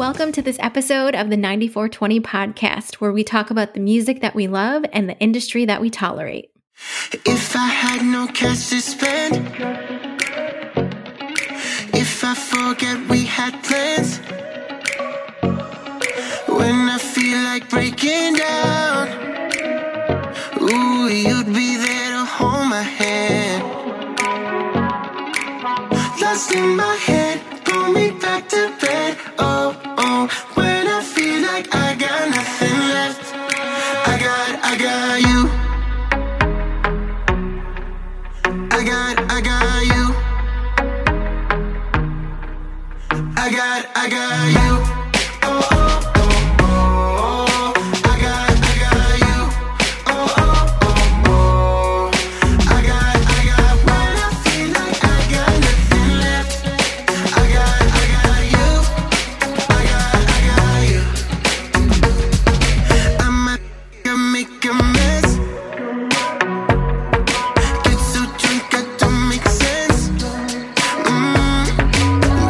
Welcome to this episode of the 9420 podcast, where we talk about the music that we love and the industry that we tolerate. If I had no cash to spend, if I forget we had plans, when I feel like breaking down, ooh, you'd be there to hold my hand. Lost in my head, pull me back to bed. Oh, oh, when I feel like I got nothing left, I got you. I got you. Oh, oh, oh, oh. I got you. Oh, oh, oh, oh. I got. When I feel like I got nothing left, I got you. I got you. I might make a mess. Get so drunk I don't make sense.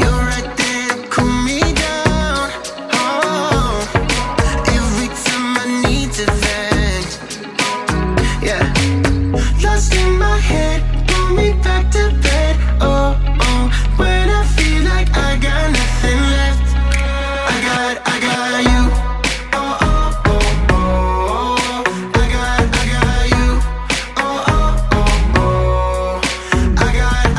You're right there, cool me down. Oh, every time I need to vent, yeah. Lost in my head, pull me back to bed. Oh, oh, when I feel like I got nothing left, I got you. Oh, oh, oh, oh. I got you. Oh, oh, oh, oh. I got. When I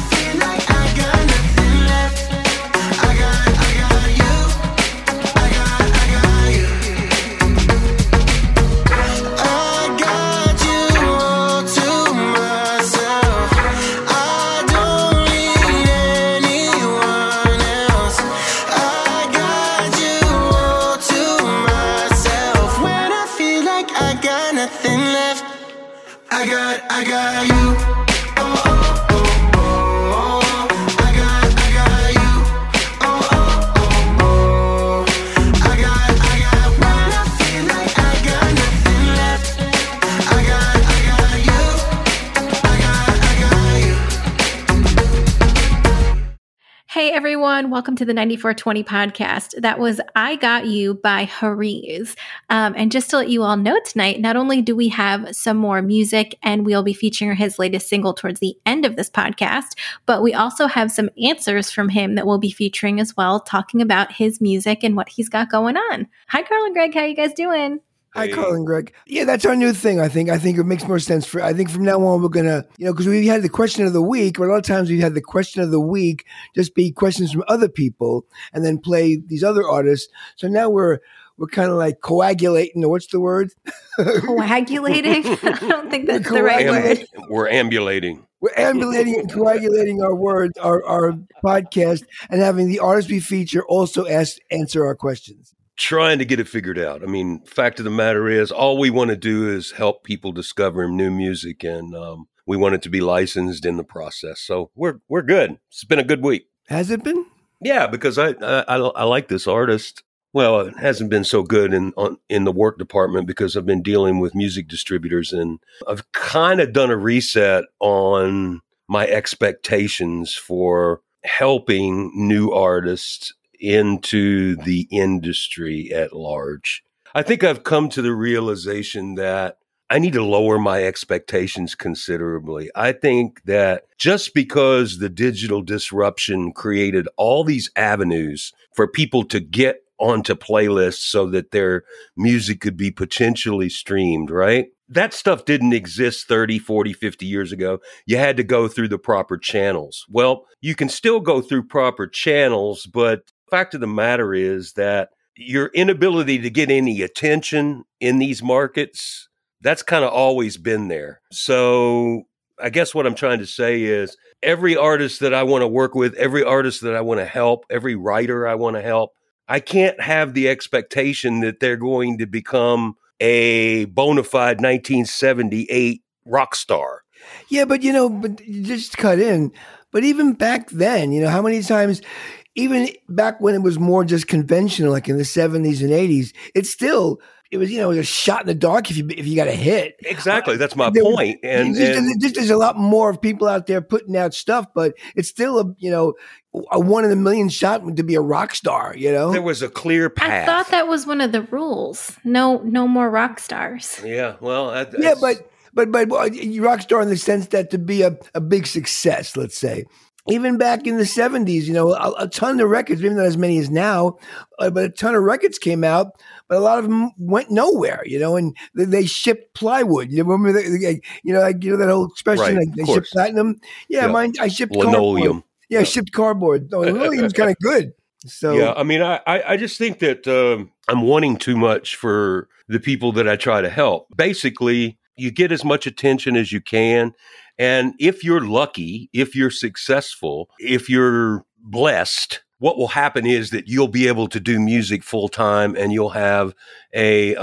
feel like I got nothing left, I got you. I got you. I got you all to myself. I don't need anyone else. I got you all to myself. When I feel like I got nothing left, I got you. Oh, oh, oh, oh. I got you. Oh, oh, oh, oh. I got. When I feel like I got nothing left, I got you. I got you. Hey everyone, welcome to the 9420 podcast. That was I Got You by Hariz. And just to let you all know tonight, not only do we have some more music and we'll be featuring his latest single towards the end of this podcast, but we also have some answers from him that we'll be featuring as well, talking about his music and what he's got going on. Hi Carl and Greg, how you guys doing? Hi, Carl and Greg. Yeah, that's our new thing. I think it makes more sense for. I think from now on we're gonna, because we had the question of the week, but a lot of times we've had the question of the week just be questions from other people, and then play these other artists. So now we're kind of like coagulating. Or what's the word? Coagulating? I don't think that's the right word. We're ambulating. We're ambulating and coagulating our words, our podcast, and having the artists we feature also answer our questions. Trying to get it figured out. I mean, fact of the matter is, all we want to do is help people discover new music, and we want it to be licensed in the process. So we're good. It's been a good week. Has it been? Yeah, because I like this artist. Well, it hasn't been so good in the work department because I've been dealing with music distributors, and I've kind of done a reset on my expectations for helping new artists into the industry at large. I think I've come to the realization that I need to lower my expectations considerably. I think that just because the digital disruption created all these avenues for people to get onto playlists so that their music could be potentially streamed, right? That stuff didn't exist 30, 40, 50 years ago. You had to go through the proper channels. Well, you can still go through proper channels, but fact of the matter is that your inability to get any attention in these markets, that's kind of always been there. So I guess what I'm trying to say is every artist that I want to work with, every artist that I want to help, every writer I want to help, I can't have the expectation that they're going to become a bona fide 1978 rock star. Yeah, but just to cut in, but even back then, how many times... even back when it was more just conventional, like in the 70s and 80s, it's still... It was, you know, it was a shot in the dark if you got a hit. Exactly. That's my point. There's a lot more of people out there putting out stuff, but it's still a one in a million shot to be a rock star, you know? There was a clear path. I thought that was one of the rules. No more rock stars. Yeah, well. But rock star in the sense that to be a big success, let's say. Even back in the 70s, a ton of records, maybe not as many as now, but a ton of records came out, but a lot of them went nowhere, and they shipped plywood. You remember that whole expression, right, like they shipped platinum? Yeah, mine. I shipped linoleum. Cardboard. Yeah, I shipped cardboard. No, linoleum's kind of good. So yeah, I mean, I just think that I'm wanting too much for the people that I try to help. Basically, you get as much attention as you can. And if you're lucky, if you're successful, if you're blessed, what will happen is that you'll be able to do music full time and you'll have a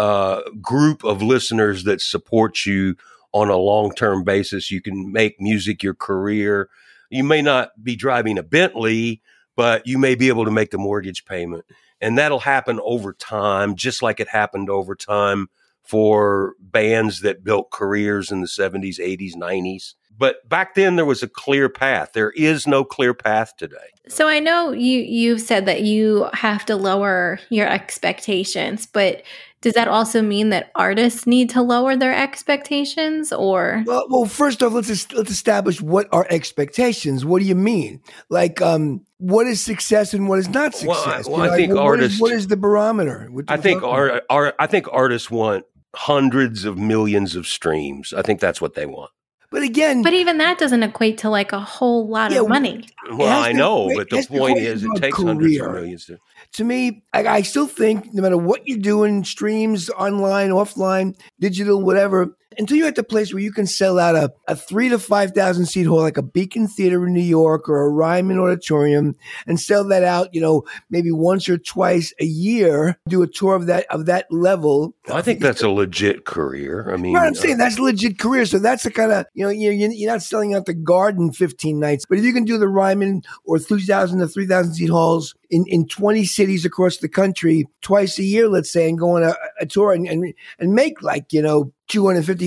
group of listeners that support you on a long-term basis. You can make music your career. You may not be driving a Bentley, but you may be able to make a mortgage payment. And that'll happen over time, just like it happened over time for bands that built careers in the 70s, 80s, 90s. But back then, there was a clear path. There is no clear path today. So I know you've said that you have to lower your expectations, but does that also mean that artists need to lower their expectations, or? Well, first off, let's establish what are expectations. What do you mean? Like, what is success and what is not success? Well, I think artists. What is the barometer? I think artists want hundreds of millions of streams. I think that's what they want. But even that doesn't equate to like a whole lot of money. Well, I know, but the point is it takes hundreds of millions. To me, I still think no matter what you're doing, streams, online, offline, digital, whatever, until you're at the place where you can sell out a 3,000 to 5,000 seat hall like a Beacon Theater in New York or a Ryman Auditorium and sell that out, maybe once or twice a year, do a tour of that level. I think that's a legit career. I mean, I'm saying that's a legit career. So that's the kind of you're not selling out the Garden 15 nights, but if you can do the Ryman or 2,000 to 3,000 seat halls in 20 cities across the country twice a year, let's say, and go on a tour and make like $250,000,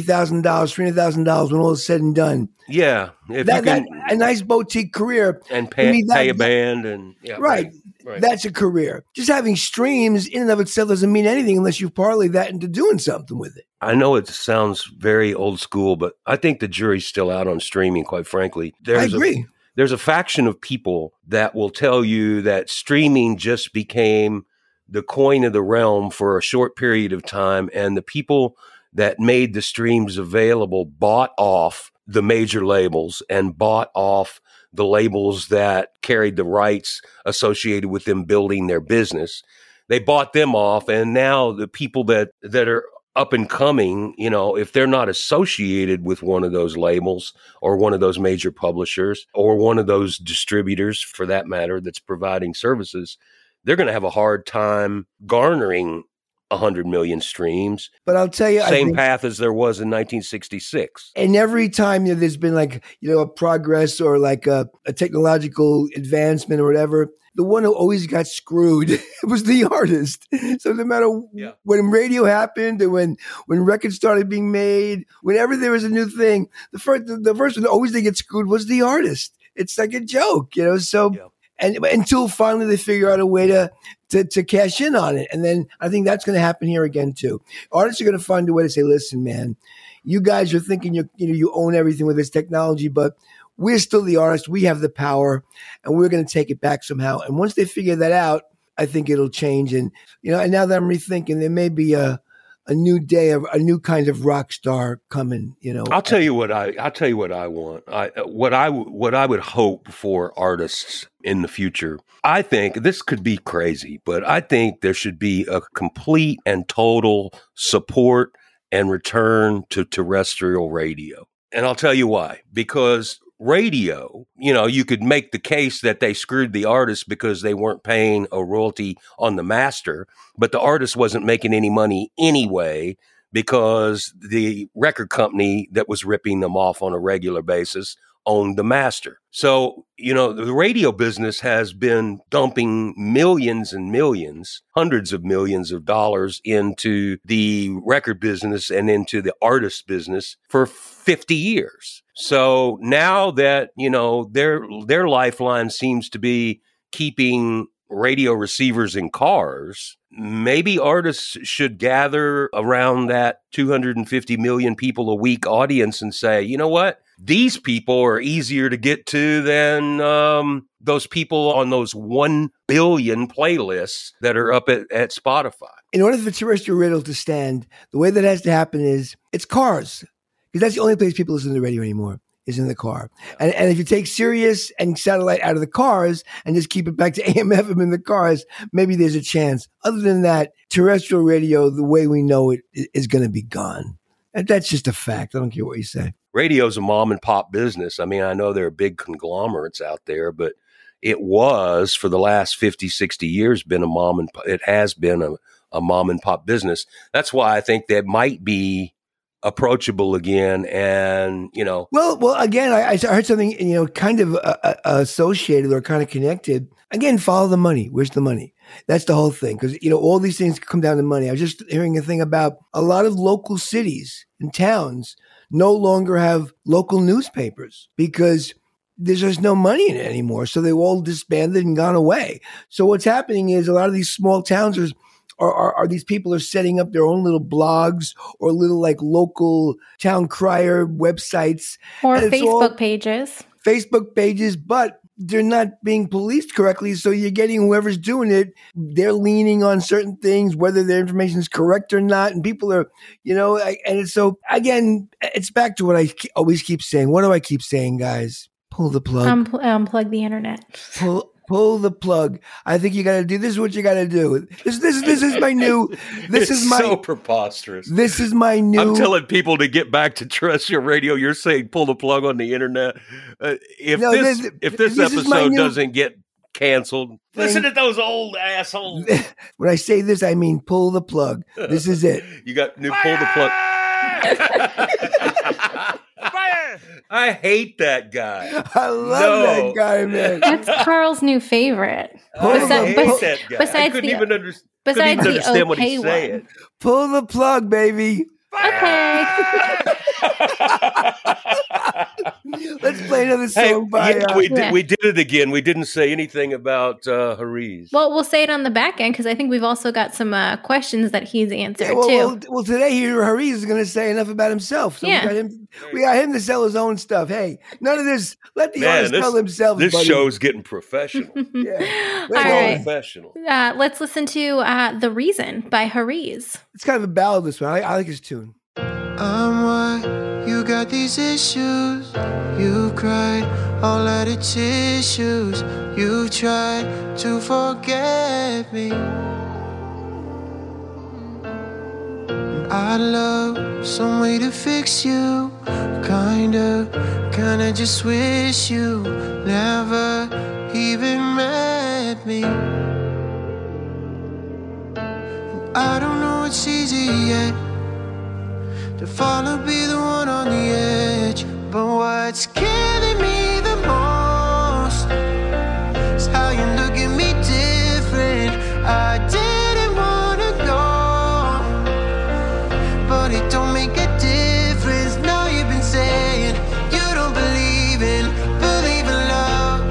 $300,000 when all is said and done. Yeah, if that, you can, that a nice boutique career and pay a band and right. That's a career. Just having streams in and of itself doesn't mean anything unless you parlay that into doing something with it. I know it sounds very old school, but I think the jury's still out on streaming. Quite frankly, I agree. There's a faction of people that will tell you that streaming just became the coin of the realm for a short period of time, and the people that made the streams available bought off the major labels and bought off the labels that carried the rights associated with them building their business. They bought them off, and now the people that are up and coming, if they're not associated with one of those labels or one of those major publishers or one of those distributors, for that matter, that's providing services, they're going to have a hard time garnering 100 million streams. But I'll tell you, same path as there was in 1966. And every time there's been like, a progress or like a technological advancement or whatever, the one who always got screwed was the artist. So no matter when radio happened and when records started being made, whenever there was a new thing, the first one that always they get screwed was the artist. It's like a joke, so... Yeah. And until finally they figure out a way to cash in on it. And then I think that's going to happen here again, too. Artists are going to find a way to say, listen, man, you guys are thinking you own everything with this technology, but we're still the artists. We have the power and we're going to take it back somehow. And once they figure that out, I think it'll change. And, and now that I'm rethinking, there may be a new day of a new kind of rock star coming, I'll tell you what I want. What I would hope for artists in the future. I think this could be crazy, but I think there should be a complete and total support and return to terrestrial radio. And I'll tell you why, because radio, you could make the case that they screwed the artist because they weren't paying a royalty on the master, but the artist wasn't making any money anyway because the record company that was ripping them off on a regular basis owned the master. So, you know, the radio business has been dumping millions and millions, hundreds of millions of dollars into the record business and into the artist business for 50 years. So now that, you know, their lifeline seems to be keeping radio receivers in cars, maybe artists should gather around that 250 million people a week audience and say, you know what? These people are easier to get to than those people on those 1 billion playlists that are up at Spotify. In order for terrestrial radio to stand, the way that has to happen is it's cars, because that's the only place people listen to the radio anymore. Is in the car. And if you take Sirius and satellite out of the cars and just keep it back to AM, FM in the cars, maybe there's a chance. Other than that, terrestrial radio, the way we know it, is going to be gone. And that's just a fact. I don't care what you say. Radio's a mom and pop business. I mean, I know there are big conglomerates out there, but it was for the last 50, 60 years been a mom and pop. It has been a mom and pop business. That's why I think that might be approachable again. And, you know, well, again, I heard something, you know, kind of associated or kind of connected. Again, follow the money. Where's the money? That's the whole thing. Because, you know, all these things come down to money. I was just hearing a thing about a lot of local cities and towns no longer have local newspapers because there's just no money in it anymore. So they all disbanded and gone away. So what's happening is a lot of these small towns are these people are setting up their own little blogs or little like local town crier websites. Or Facebook pages. Facebook pages, but they're not being policed correctly. So you're getting whoever's doing it, they're leaning on certain things, whether their information is correct or not. And people are, you know, and it's so, again, it's back to what I always keep saying. What do I keep saying, guys? Pull the plug. Unplug the internet. Pull the plug. I think you got to do this. Is what you got to do. This is my new. This is my so preposterous. This is my new. I'm telling people to get back to terrestrial radio. You're saying pull the plug on the internet. If this episode doesn't get canceled, listen to those old assholes. When I say this, I mean pull the plug. This is it. You got new pull the plug. Fire! I hate that guy. I love that guy, man. That's Carl's new favorite. I hate that guy. Besides, I couldn't even understand what he said. Pull the plug, baby. Fire! Okay. Let's play another song. We did it again. We didn't say anything about Hariz. Well, we'll say it on the back end because I think we've also got some questions that he's answered too. Well, today Hariz is going to say enough about himself. So we got him to sell his own stuff. Hey, none of this. Let the artist tell himself. This show's getting professional. Yeah, professional. Let's listen to "The Reason" by Hariz. It's kind of a ballad. This one, I like his tune. I'm why you got these issues. You've cried all of the tissues. You've tried to forget me. I'd love some way to fix you. Kinda just wish you never even met me. I don't know it's easy yet to fall and be the one on the edge. But what's killing me the most is how you look at me different. I didn't wanna go, but it don't make a difference. Now you've been saying you don't believe in love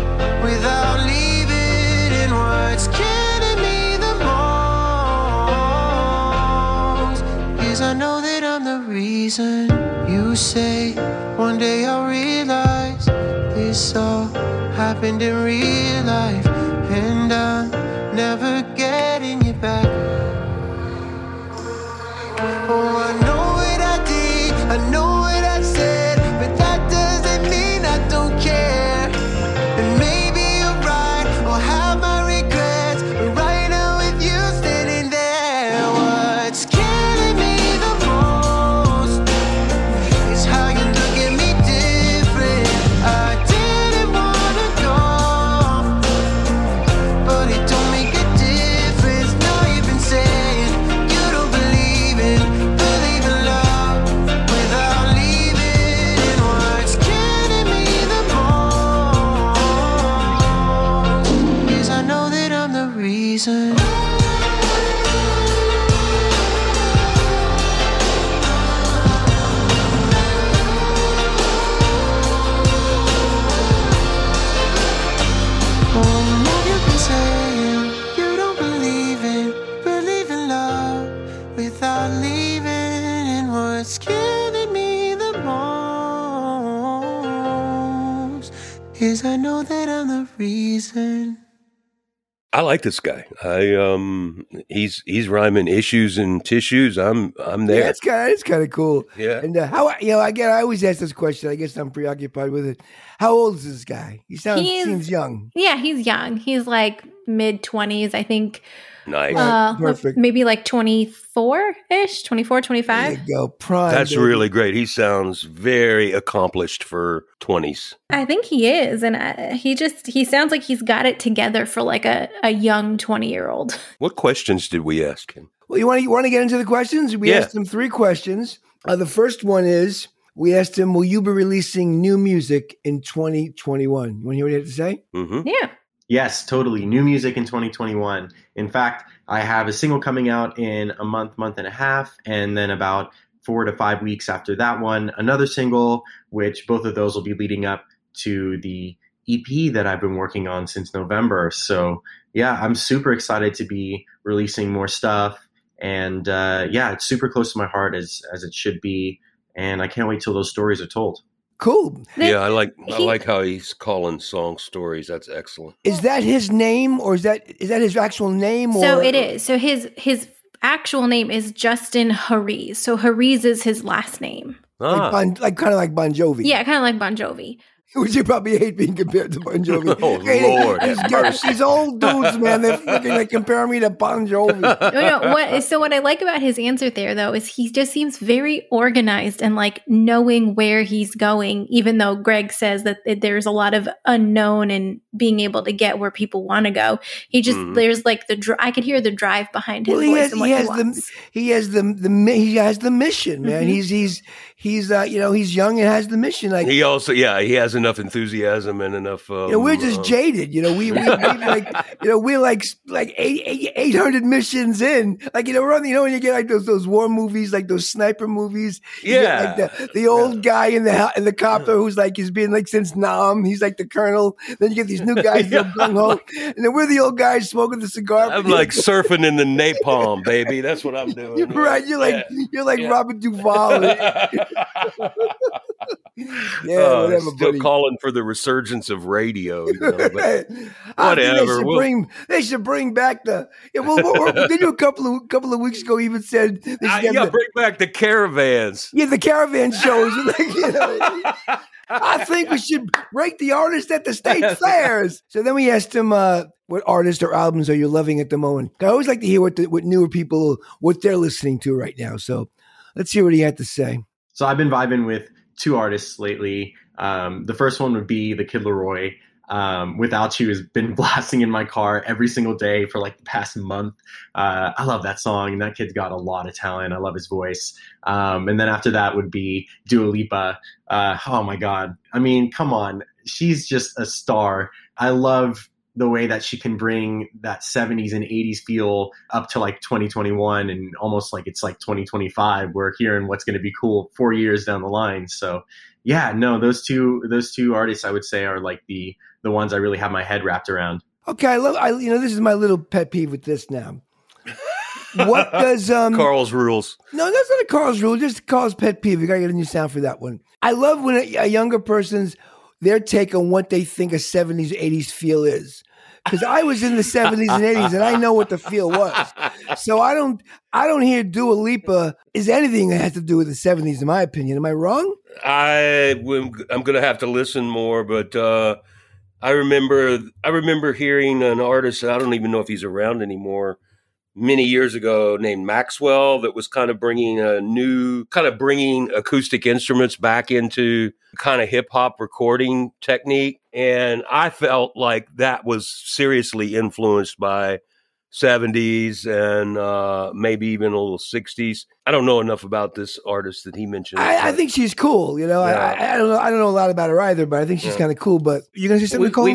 without leaving. And what's killing me the most is I know that the reason. You say one day I'll realize this all happened in real life, and I'm never getting you back. Oh, I know what I did, I know what I said, but that doesn't mean I don't care. And maybe you're right, I'll have my regrets, but right now with you standing there, what's killing me the most? How you look at me different. I didn't wanna go, reason. I know that I'm the reason. I like this guy. He's rhyming issues and tissues. I'm there. Yeah, it's kind of cool. Yeah. And how, you know, again, I always ask this question. I guess I'm preoccupied with it. How old is this guy? He seems young. Yeah, he's young. He's like mid-20s, I think. Nice. Perfect. Maybe like 24-ish, 24, 25. There you go. Prime. That's baby. Really great. He sounds very accomplished for 20s. I think he is. And he sounds like he's got it together for like a young 20-year-old. What questions did we ask him? Well, you want to get into the questions? We asked him three questions. The first one is, we asked him, will you be releasing new music in 2021? You want to hear what he had to say? Mm-hmm. Yeah. Yes, totally. New music in 2021. In fact, I have a single coming out in a month, month and a half, and then about 4 to 5 weeks after that one, another single, which both of those will be leading up to the EP that I've been working on since November. So yeah, I'm super excited to be releasing more stuff. And yeah, it's super close to my heart as it should be. And I can't wait till those stories are told. Cool. Yeah, I like how he's calling song stories. That's excellent. Is that his name, or is that his actual name? Or? So it is. So his actual name is Justin Hariz. So Hariz is his last name. Ah. Like Bon Jovi. Yeah, kind of like Bon Jovi. Which you probably hate being compared to Bon Jovi. Oh, Lord. These old dudes, man, they're freaking like comparing me to Bon Jovi. No. What I like about his answer there, though, is he just seems very organized and like knowing where he's going, even though Greg says that there's a lot of unknown and being able to get where people want to go. He just, there's like I could hear the drive behind his voice. He has the mission, man. Mm-hmm. He's young and has the mission. Like he also, he has an enough enthusiasm and enough. We're just jaded, We're like 800 missions in. Like we're on. When you get like those war movies, like those sniper movies. Yeah, you get, like the old guy in the copter who's like he's been like since Nam. He's like the colonel. Then you get these new guys, and then we're the old guys smoking the cigar. I'm like surfing in the napalm, baby. That's what I'm doing. You're right. You're like Robert Duvall. Whatever, still buddy. Calling for the resurgence of radio. But whatever. They should bring back the. Yeah, did you a couple of weeks ago even said they bring back the caravans. Yeah, the caravan shows. I think we should break the artist at the state fairs. So then we asked him, what artists or albums are you loving at the moment? I always like to hear what newer people what they're listening to right now. So let's hear what he had to say. So I've been vibing with two artists lately. The first one would be the Kid Laroi. Without You has been blasting in my car every single day for like the past month. I love that song, and that kid's got a lot of talent. I love his voice. And then after that would be Dua Lipa. Oh my God. I mean, come on. She's just a star. I love the way that she can bring that 70s and 80s feel up to like 2021 and almost like it's like 2025. We're hearing what's going to be cool 4 years down the line. So yeah, no, those two artists I would say are like the ones I really have my head wrapped around. Okay. This is my little pet peeve with this now. What does Carl's rules? No, that's not a Carl's rule. Just Carl's pet peeve. You got to get a new sound for that one. I love when a younger person's, their take on what they think a 70s, 80s feel is. Because I was in the 70s and 80s, and I know what the feel was. So I don't hear Dua Lipa is anything that has to do with the 70s, in my opinion. Am I wrong? I'm going to have to listen more, but I remember hearing an artist, I don't even know if he's around anymore, many years ago named Maxwell that was kind of bringing bringing acoustic instruments back into kind of hip hop recording technique. And I felt like that was seriously influenced by 70s and maybe even a little 60s. I don't know enough about this artist that he mentioned. I think she's cool. You know, I don't know. I don't know a lot about her either, but I think she's kind of cool. But you're going to say something, Nicole?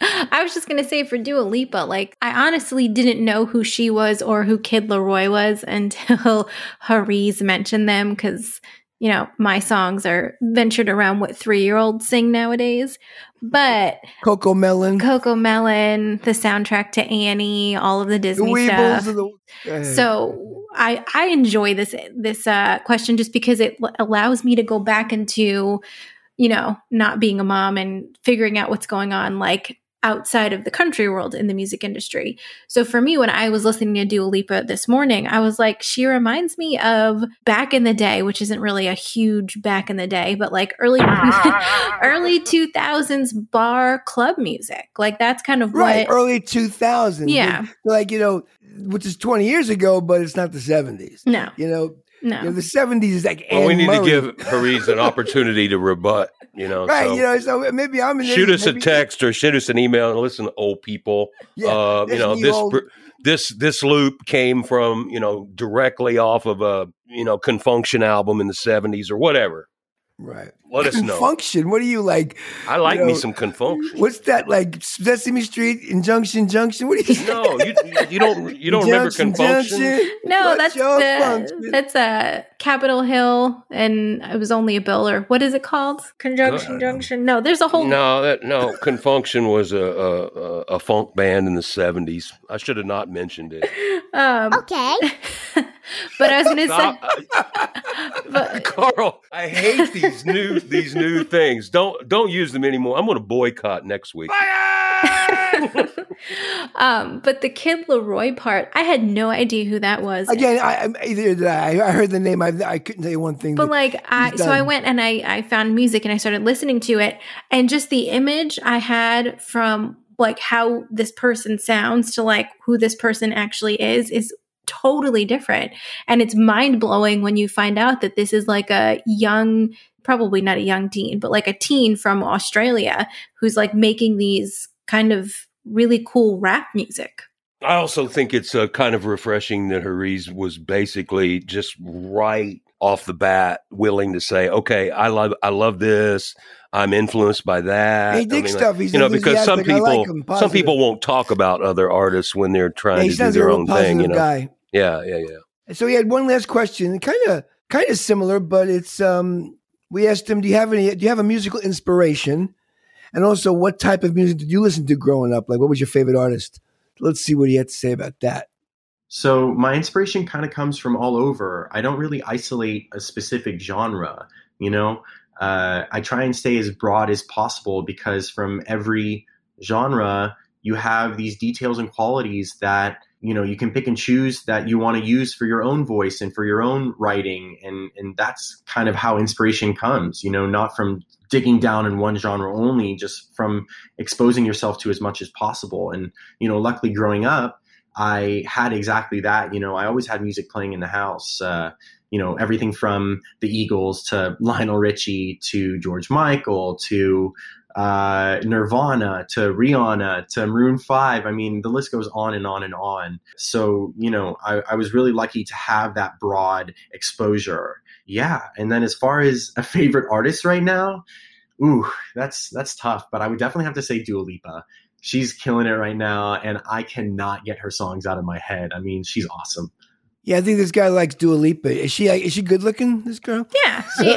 I was just going to say for Dua Lipa, like, I honestly didn't know who she was or who Kid Laroi was until Hariz mentioned them because, you know, my songs are ventured around what 3-year-olds sing nowadays. But Coco Melon, the soundtrack to Annie, all of the Disney stuff. So I enjoy this question just because it allows me to go back into, you know, not being a mom and figuring out what's going on like outside of the country world in the music industry. So for me, when I was listening to Dua Lipa this morning, I was like, she reminds me of back in the day, which isn't really a huge back in the day, but like early 2000s bar club music. Like that's kind of right. Early 2000s. Yeah. Like, you know, which is 20 years ago, but it's not the 70s. No. You know? No. You know, the 70s is like Anne we need Murray. To give Hariz an opportunity to rebut, you know. Right, so, you know, so maybe I'm in shoot us a text or shoot us an email and listen to old people. Yeah, you know, this loop came from, you know, directly off of a, you know, Con Funk Shun album in the 70s or whatever. Right. Let us know. Function. What do you like? I like me some confunction. What's that like? Sesame Street and Junction. What do you? No, you don't remember confunction. No, that's Capitol Hill, and it was only a bill or what is it called? Conjunction Junction. No, there's a whole. No, Confunction was a funk band in the 70s. I should have not mentioned it. Okay. But I was going to say, Carl, I hate these new things. Don't use them anymore. I'm going to boycott next week. Fire! But the Kid Laroi part, I had no idea who that was. Again, I heard the name. I couldn't tell you one thing. But like, I went and I found music and I started listening to it, and just the image I had from like how this person sounds to like who this person actually is totally different. And it's mind blowing when you find out that this is like a young, probably not a young teen, but like a teen from Australia who's like making these kind of really cool rap music. I also think it's kind of refreshing that Hariz was basically just right off the bat willing to say, okay, I love this. I'm influenced by that. He digs stuff. He's because some people won't talk about other artists when they're trying to do their own thing. You know, guy. Yeah. So he had one last question, kind of similar, but it's we asked him, do you have a musical inspiration, and also what type of music did you listen to growing up? Like, what was your favorite artist? Let's see what he had to say about that. So my inspiration kind of comes from all over. I don't really isolate a specific genre, you know. I try and stay as broad as possible because from every genre, you have these details and qualities that, you know, you can pick and choose that you want to use for your own voice and for your own writing. And that's kind of how inspiration comes, you know, not from digging down in one genre only, just from exposing yourself to as much as possible. And, you know, luckily growing up, I had exactly that. You know, I always had music playing in the house, you know, everything from the Eagles to Lionel Richie to George Michael to Nirvana to Rihanna to Maroon 5. I mean, the list goes on and on and on. So, you know, I was really lucky to have that broad exposure. Yeah. And then as far as a favorite artist right now, ooh, that's tough. But I would definitely have to say Dua Lipa. She's killing it right now, and I cannot get her songs out of my head. I mean, she's awesome. Yeah, I think this guy likes Dua Lipa. Is she good looking, this girl? Yeah, she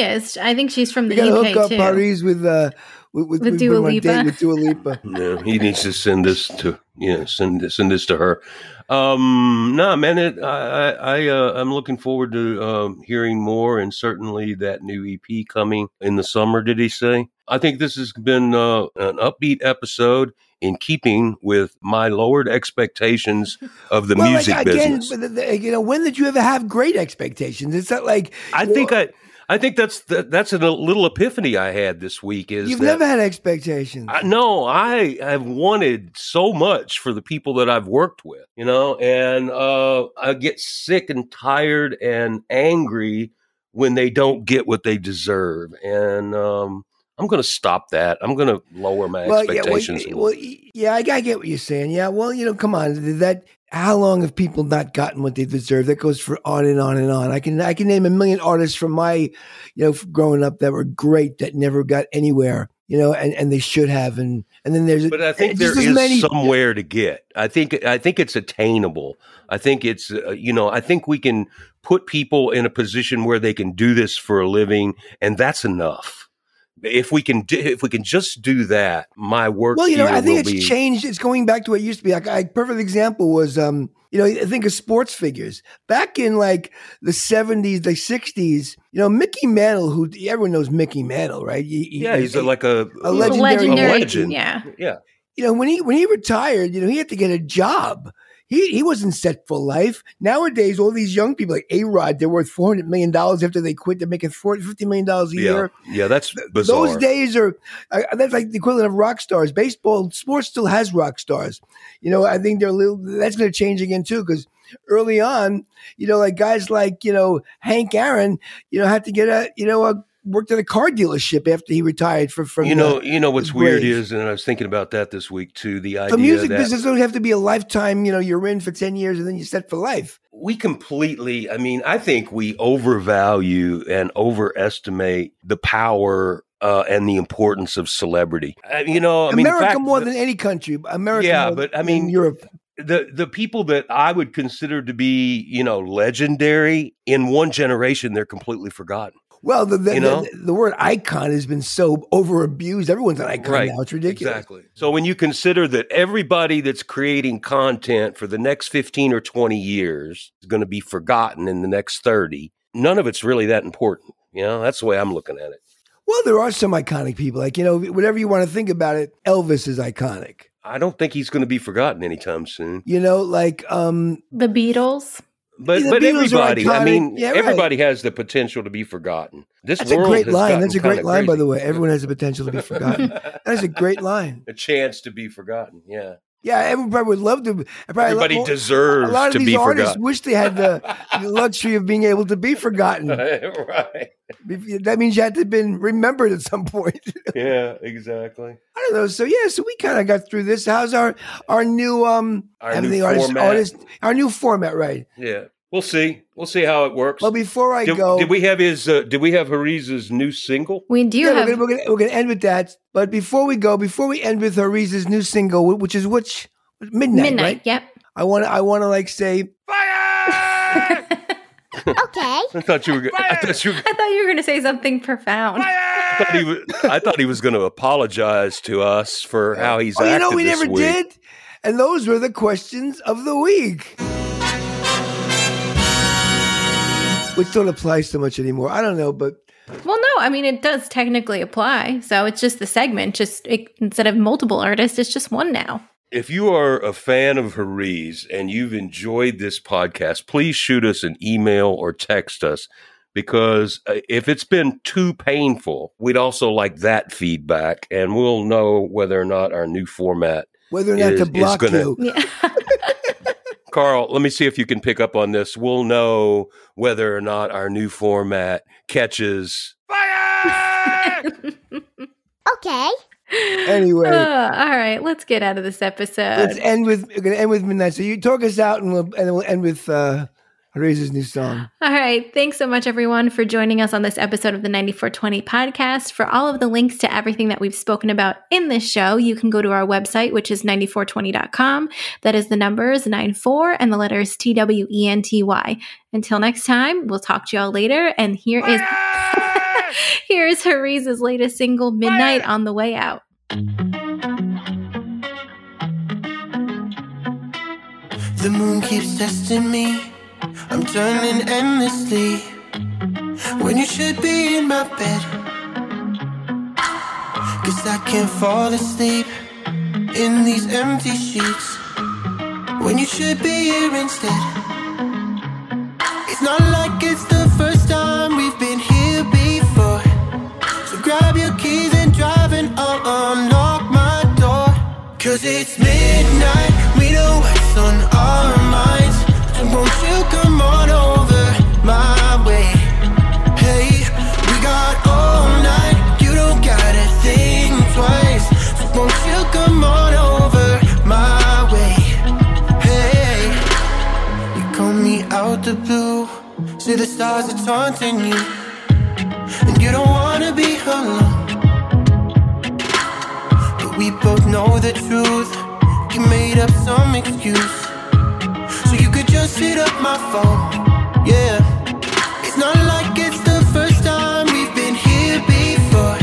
is. I think she's from the UK, too. You got to hook up Hariz with Dua Lipa. With Dua Lipa. No, he needs to send this to her. I'm looking forward to hearing more, and certainly that new EP coming in the summer, did he say? I think this has been an upbeat episode in keeping with my lowered expectations of the music business. You know, when did you ever have great expectations? It's not like I think that's a little epiphany I had this week. Is you've never had expectations? No, I have wanted so much for the people that I've worked with, you know, and I get sick and tired and angry when they don't get what they deserve, and I'm going to stop that. I'm going to lower my expectations. I get what you're saying. Yeah, well, you know, come on. How long have people not gotten what they deserve? That goes for on and on and on. I can name a million artists from my, from growing up that were great that never got anywhere. And they should have. And then there's, but I think there is somewhere to get. I think it's attainable. I think it's, I think we can put people in a position where they can do this for a living, and that's enough. If we can just do that, my work. Well, I think it's changed. It's going back to what it used to be. Like a perfect example was, I think of sports figures back in like the 70s, the 60s. Mickey Mantle, who everyone knows Mickey Mantle, right? He's a legendary. Yeah, yeah. When he retired, he had to get a job. He wasn't set for life. Nowadays, all these young people like A-Rod, they're worth $400 million after they quit. They're making $50 million a year. Yeah, that's bizarre. Those days are that's like the equivalent of rock stars. Baseball, sports still has rock stars. I think that's going to change again too, because early on, like guys like, Hank Aaron, had to get worked at a car dealership after he retired from. What's weird is, and I was thinking about that this week too. The idea business doesn't have to be a lifetime. You're in for 10 years and then you're set for life. We completely. I mean, I think we overvalue and overestimate the power and the importance of celebrity. America more than any country. America, yeah, but I mean Europe. The people that I would consider to be legendary in one generation, they're completely forgotten. Well, the word icon has been so overabused. Everyone's an icon now. It's ridiculous. Exactly. So when you consider that everybody that's creating content for the next 15 or 20 years is going to be forgotten in the next 30, none of it's really that important. That's the way I'm looking at it. Well, there are some iconic people. Like, whatever you want to think about it, Elvis is iconic. I don't think he's going to be forgotten anytime soon. The Beatles. But everybody, everybody has the potential to be forgotten. That's a great line, by the way. Everyone has the potential to be forgotten. That's a great line. A chance to be forgotten, yeah. Yeah, everybody would love to. Everybody deserves to be forgotten. A lot of these artists wish they had the luxury of being able to be forgotten. Right. That means you had to have been remembered at some point. Yeah, exactly. I don't know. So we kind of got through this. How's our new format, right? Yeah. We'll see how it works. Well, before I go, did we have Hariz's new single? We do. Yeah, we're going to end with that. But before we end with Hariz's new single, which is Midnight, right? Yep. I want to say fire. Okay. I thought you were going to say something profound. Fire! I thought he was going to apologize to us for how he's acted this week. We never did. And those were the questions of the week. Which don't apply so much anymore. I don't know, but... Well, no, I mean, it does technically apply. So it's just the segment. Instead of multiple artists, it's just one now. If you are a fan of Hariz and you've enjoyed this podcast, please shoot us an email or text us. Because if it's been too painful, we'd also like that feedback. And we'll know whether or not our new format is going to block you. Carl, let me see if you can pick up on this. We'll know whether or not our new format catches fire. Okay. Anyway. All right, let's get out of this episode. We're going to end with Midnight. So you talk us out, and we'll end with Hariz's new song. All right. Thanks so much, everyone, for joining us on this episode of the 9420 podcast. For all of the links to everything that we've spoken about in this show, you can go to our website, which is 9420.com. That is the numbers 94 and the letters TWENTY. Until next time, we'll talk to y'all later. And Here is Hariz's latest single, Midnight, on the way out. The moon keeps testing me. I'm turning endlessly when you should be in my bed. 'Cause I can't fall asleep in these empty sheets when you should be here instead. It's not like it's the first time we've been here before. So grab your keys and drive and unlock my door. 'Cause it's midnight, we know what's on our minds. So won't you come on over my way? Hey, we got all night, you don't gotta See the stars are taunting you, and you don't wanna be alone. But we both know the truth. You made up some excuse, so you could just hit up my phone. Yeah, it's not like it's the first time we've been here before.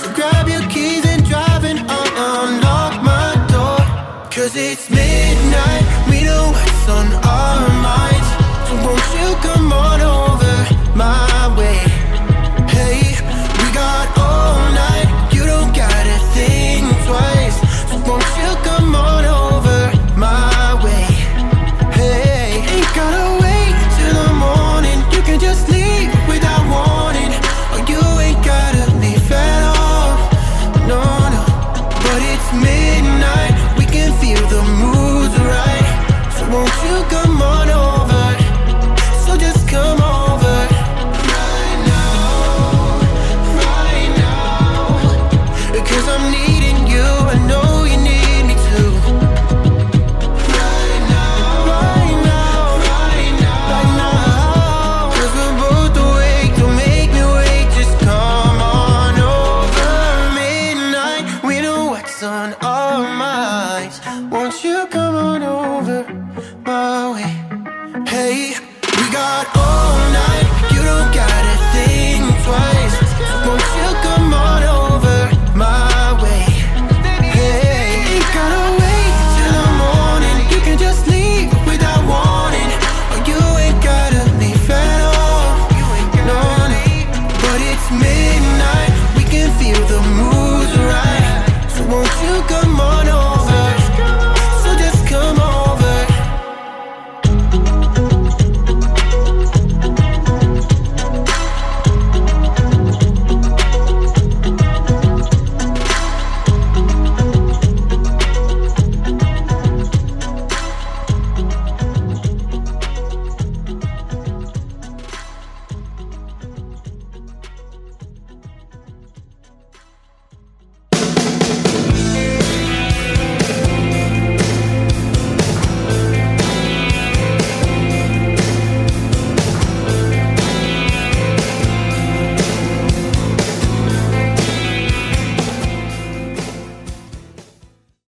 So grab your keys and drive and unlock my door. 'Cause it's midnight, we know what's on our minds. So won't you come on over my way? Hey, we got all night, you don't gotta think twice. So won't you come on over my way? Hey, ain't gotta wait till the morning, you can just leave without warning. Or you ain't gotta leave at all, no, no. But it's midnight, we can feel the mood's right. So won't you come on over? Come over right now, because I'm needing you, I know you need me too. Right now, right now, right now, right now. 'Cause we're both awake, don't make me wait, just come on over. Midnight, we know what's on our minds. Won't you come on over my way? Hey, we got